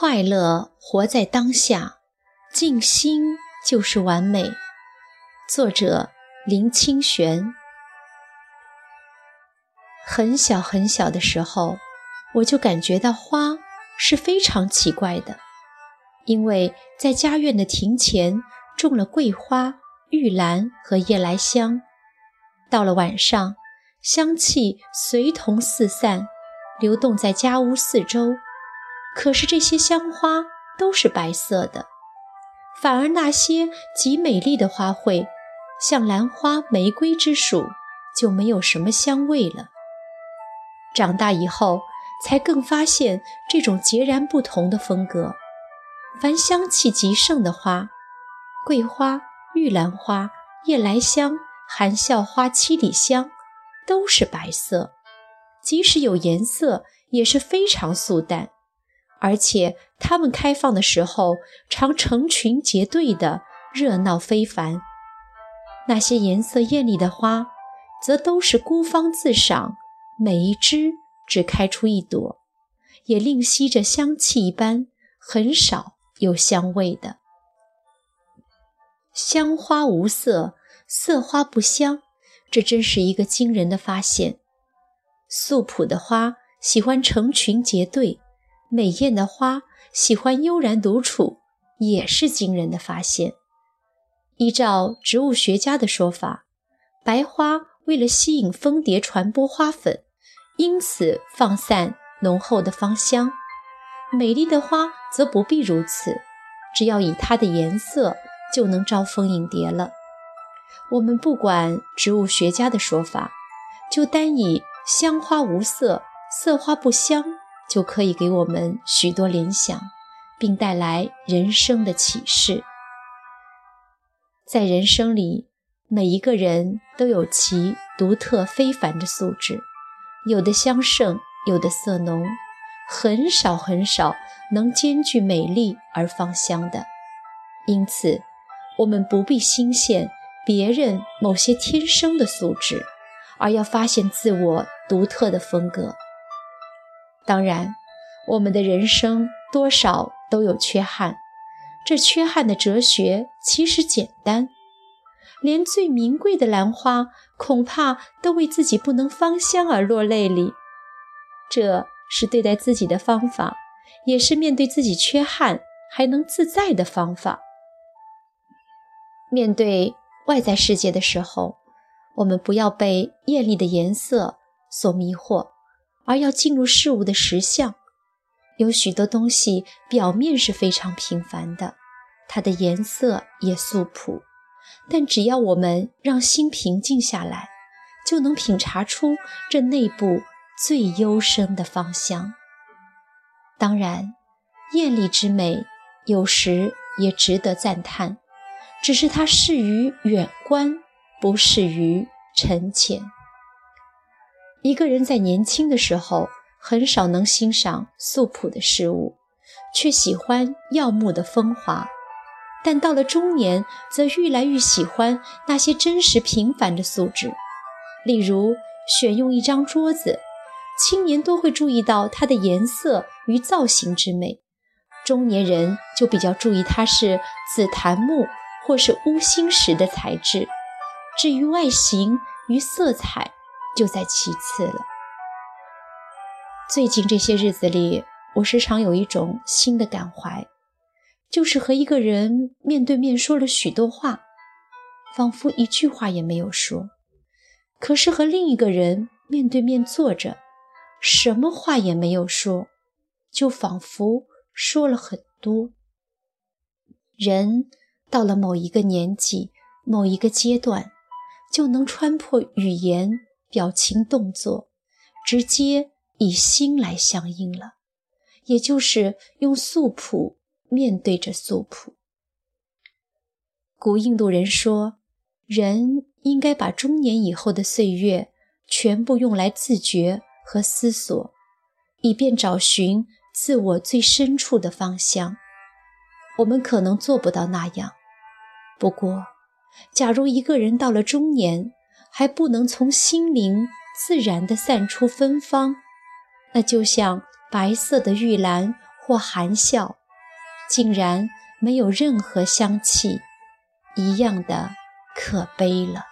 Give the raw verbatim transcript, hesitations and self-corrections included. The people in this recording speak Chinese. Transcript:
快乐，活在当下，静心就是完美。作者林清玄。很小很小的时候，我就感觉到花是非常奇怪的，因为在家院的庭前种了桂花、玉兰和夜来香。到了晚上，香气随同四散，流动在家屋四周。可是这些香花都是白色的，反而那些极美丽的花卉，像兰花、玫瑰之属，就没有什么香味了。长大以后，才更发现这种截然不同的风格。凡香气极盛的花，桂花、玉兰花、夜来香、含笑花、七里香，都是白色，即使有颜色，也是非常素淡。而且它们开放的时候，常成群结队的，热闹非凡。那些颜色艳丽的花，则都是孤芳自赏，每一枝只开出一朵，也另吸着香气一般，很少有香味的。香花无色，色花不香，这真是一个惊人的发现。素朴的花喜欢成群结队，美艳的花喜欢悠然独处，也是惊人的发现。依照植物学家的说法，白花为了吸引蜂蝶传播花粉，因此放散浓厚的芳香。美丽的花则不必如此，只要以它的颜色就能招蜂引蝶了。我们不管植物学家的说法，就单以香花无色，色花不香，就可以给我们许多联想，并带来人生的启示。在人生里，每一个人都有其独特非凡的素质，有的香盛，有的色浓，很少很少能兼具美丽而芳香的。因此，我们不必心羡别人某些天生的素质，而要发现自我独特的风格。当然，我们的人生多少都有缺憾，这缺憾的哲学其实简单，连最名贵的兰花恐怕都为自己不能芳香而落泪里。这是对待自己的方法，也是面对自己缺憾还能自在的方法。面对外在世界的时候，我们不要被艳丽的颜色所迷惑，而要进入事物的实相。有许多东西表面是非常平凡的，它的颜色也素朴，但只要我们让心平静下来，就能品察出这内部最幽深的芳香。当然，艳丽之美有时也值得赞叹，只是它适于远观，不适于沉潜。一个人在年轻的时候，很少能欣赏素朴的事物，却喜欢耀目的风华，但到了中年，则愈来愈喜欢那些真实平凡的素质。例如，选用一张桌子，青年多会注意到它的颜色与造型之美，中年人就比较注意它是紫檀木或是乌心石的材质，至于外形与色彩就在其次了。最近这些日子里，我时常有一种新的感怀，就是和一个人面对面说了许多话，仿佛一句话也没有说，可是和另一个人面对面坐着，什么话也没有说，就仿佛说了很多。人到了某一个年纪，某一个阶段，就能穿破语言、表情、动作，直接以心来相应了，也就是用素朴面对着素朴。古印度人说，人应该把中年以后的岁月全部用来自觉和思索，以便找寻自我最深处的芳香。我们可能做不到那样，不过，假如一个人到了中年，还不能从心灵自然地散出芬芳，那就像白色的玉兰或含笑，竟然没有任何香气，一样的可悲了。